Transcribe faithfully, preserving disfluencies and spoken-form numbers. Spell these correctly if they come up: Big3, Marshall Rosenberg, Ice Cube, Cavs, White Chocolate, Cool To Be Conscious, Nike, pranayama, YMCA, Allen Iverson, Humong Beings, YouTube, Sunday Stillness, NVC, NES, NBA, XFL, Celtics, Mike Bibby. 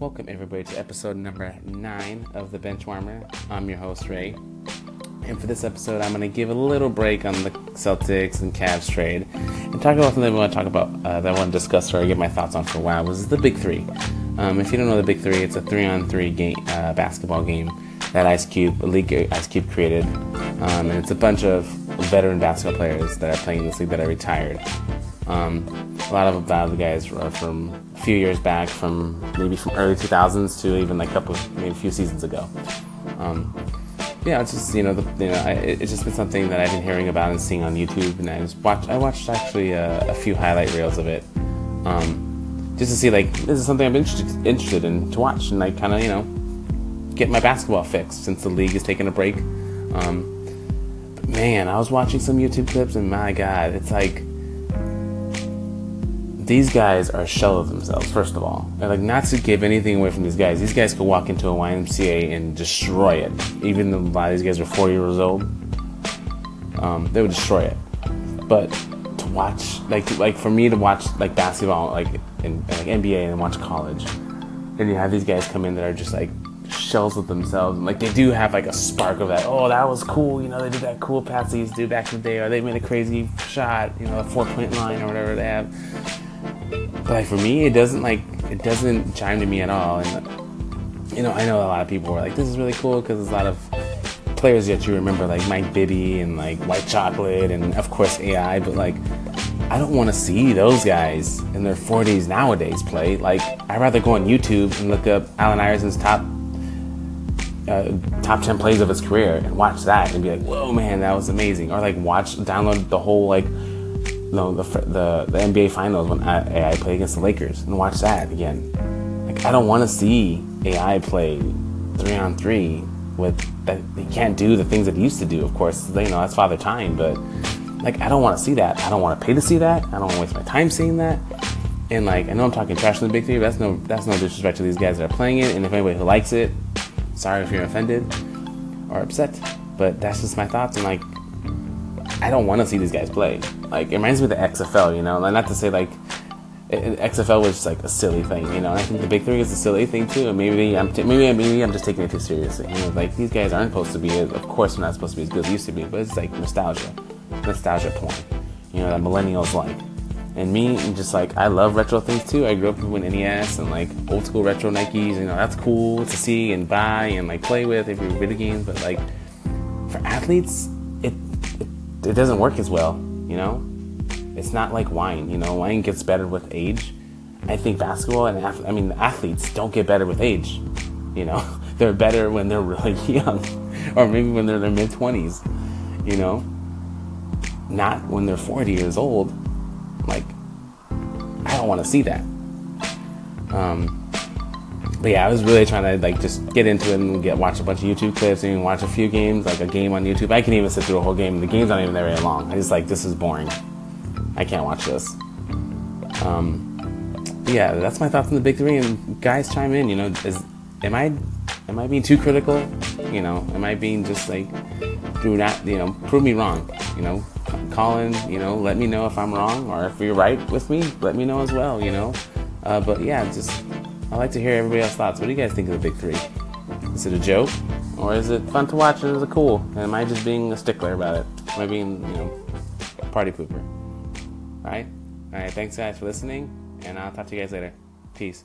Welcome everybody to episode number nine of The Benchwarmer. I'm your host Ray, and for this episode I'm going to give a little break on the Celtics and Cavs trade and talk about something I want to talk about uh, that I want to discuss or give my thoughts on for a while, was the Big Three. Um, if you don't know the Big Three, it's a three-on-three game, uh, basketball game that Ice Cube, a league Ice Cube created, um, and it's a bunch of veteran basketball players that are playing in this league that are retired. Um, a lot of the guys are from a few years back, from maybe from early two thousands to even like a couple, maybe a few seasons ago. Um, yeah, it's just you know, the, you know, I, it's just been something that I've been hearing about and seeing on YouTube, and I just watched. I watched actually a, a few highlight reels of it, um, just to see like this is something I'm interested interested in to watch, and like kind of you know get my basketball fix since the league is taking a break. Um, but man, I was watching some YouTube clips, and my God, it's like. These guys are a shell of themselves, first of all. And like, not to give anything away from these guys. These guys could walk into a Y M C A and destroy it. Even though a lot of these guys are four years old, um, they would destroy it. But to watch, like, like for me to watch like basketball, like in like N B A and watch college, and you have these guys come in that are just like shells of themselves. And like they do have like a spark of that. Oh, that was cool. You know, they did that cool pass they used to do back in the day, or they made a crazy shot. You know, a four-point line or whatever they have. But like for me, it doesn't like it doesn't chime to me at all. And you know, I know a lot of people are like, "This is really cool," because there's a lot of players that you remember, like Mike Bibby and like White Chocolate, and of course A I. But like, I don't want to see those guys in their forties nowadays play. Like, I'd rather go on YouTube and look up Allen Iverson's top uh, top ten plays of his career and watch that and be like, "Whoa, man, that was amazing!" Or like watch download the whole like. No, the, the the N B A Finals when A I played against the Lakers and watch that again. Like I don't want to see A I play three on three with that. He can't do the things that he used to do. Of course, you know that's father time. But like I don't want to see that. I don't want to pay to see that. I don't want to waste my time seeing that. And like I know I'm talking trash in the Big Three. But that's no that's no disrespect to these guys that are playing it. And if anybody who likes it, sorry if you're offended or upset. But that's just my thoughts. And like I don't want to see these guys play. Like, it reminds me of the X F L, you know? Like, not to say, like, it, X F L was just, like, a silly thing, you know? And I think the Big Three is a silly thing, too. And maybe I'm, t- maybe, maybe I'm just taking it too seriously. You know, like, these guys aren't supposed to be, of course, they're not supposed to be as good as they used to be, but it's, like, nostalgia. Nostalgia porn. You know, that millennials like. And me, I'm just, like, I love retro things, too. I grew up with N E S and, like, old-school retro Nikes. You know, that's cool to see and buy and, like, play with if you're video games. But, like, for athletes, it, it, it doesn't work as well. You know, it's not like wine. You know, wine gets better with age. I think basketball and ath- I mean athletes don't get better with age. You know, they're better when they're really young, or maybe when they're in their mid twenties. You know, not when they're forty years old. Like, I don't want to see that. Um, but yeah, I was really trying to like just get into it and get watch a bunch of YouTube clips and even watch a few games, like a game on YouTube. I can even sit through a whole game. The game's not even that very long. I just like this is boring. I can't watch this. Um, yeah, that's my thoughts on the Big Three. And guys, chime in. You know, is am I am I being too critical? You know, am I being just like do not you know prove me wrong? You know, call in. You know, let me know if I'm wrong or if you're right with me. Let me know as well. You know, uh, but yeah, just. I like to hear everybody else's thoughts. What do you guys think of the Big Three? Is it a joke? Or is it fun to watch and is it cool? And am I just being a stickler about it? Am I being, you know, a party pooper? Alright? Alright, thanks guys for listening, and I'll talk to you guys later. Peace.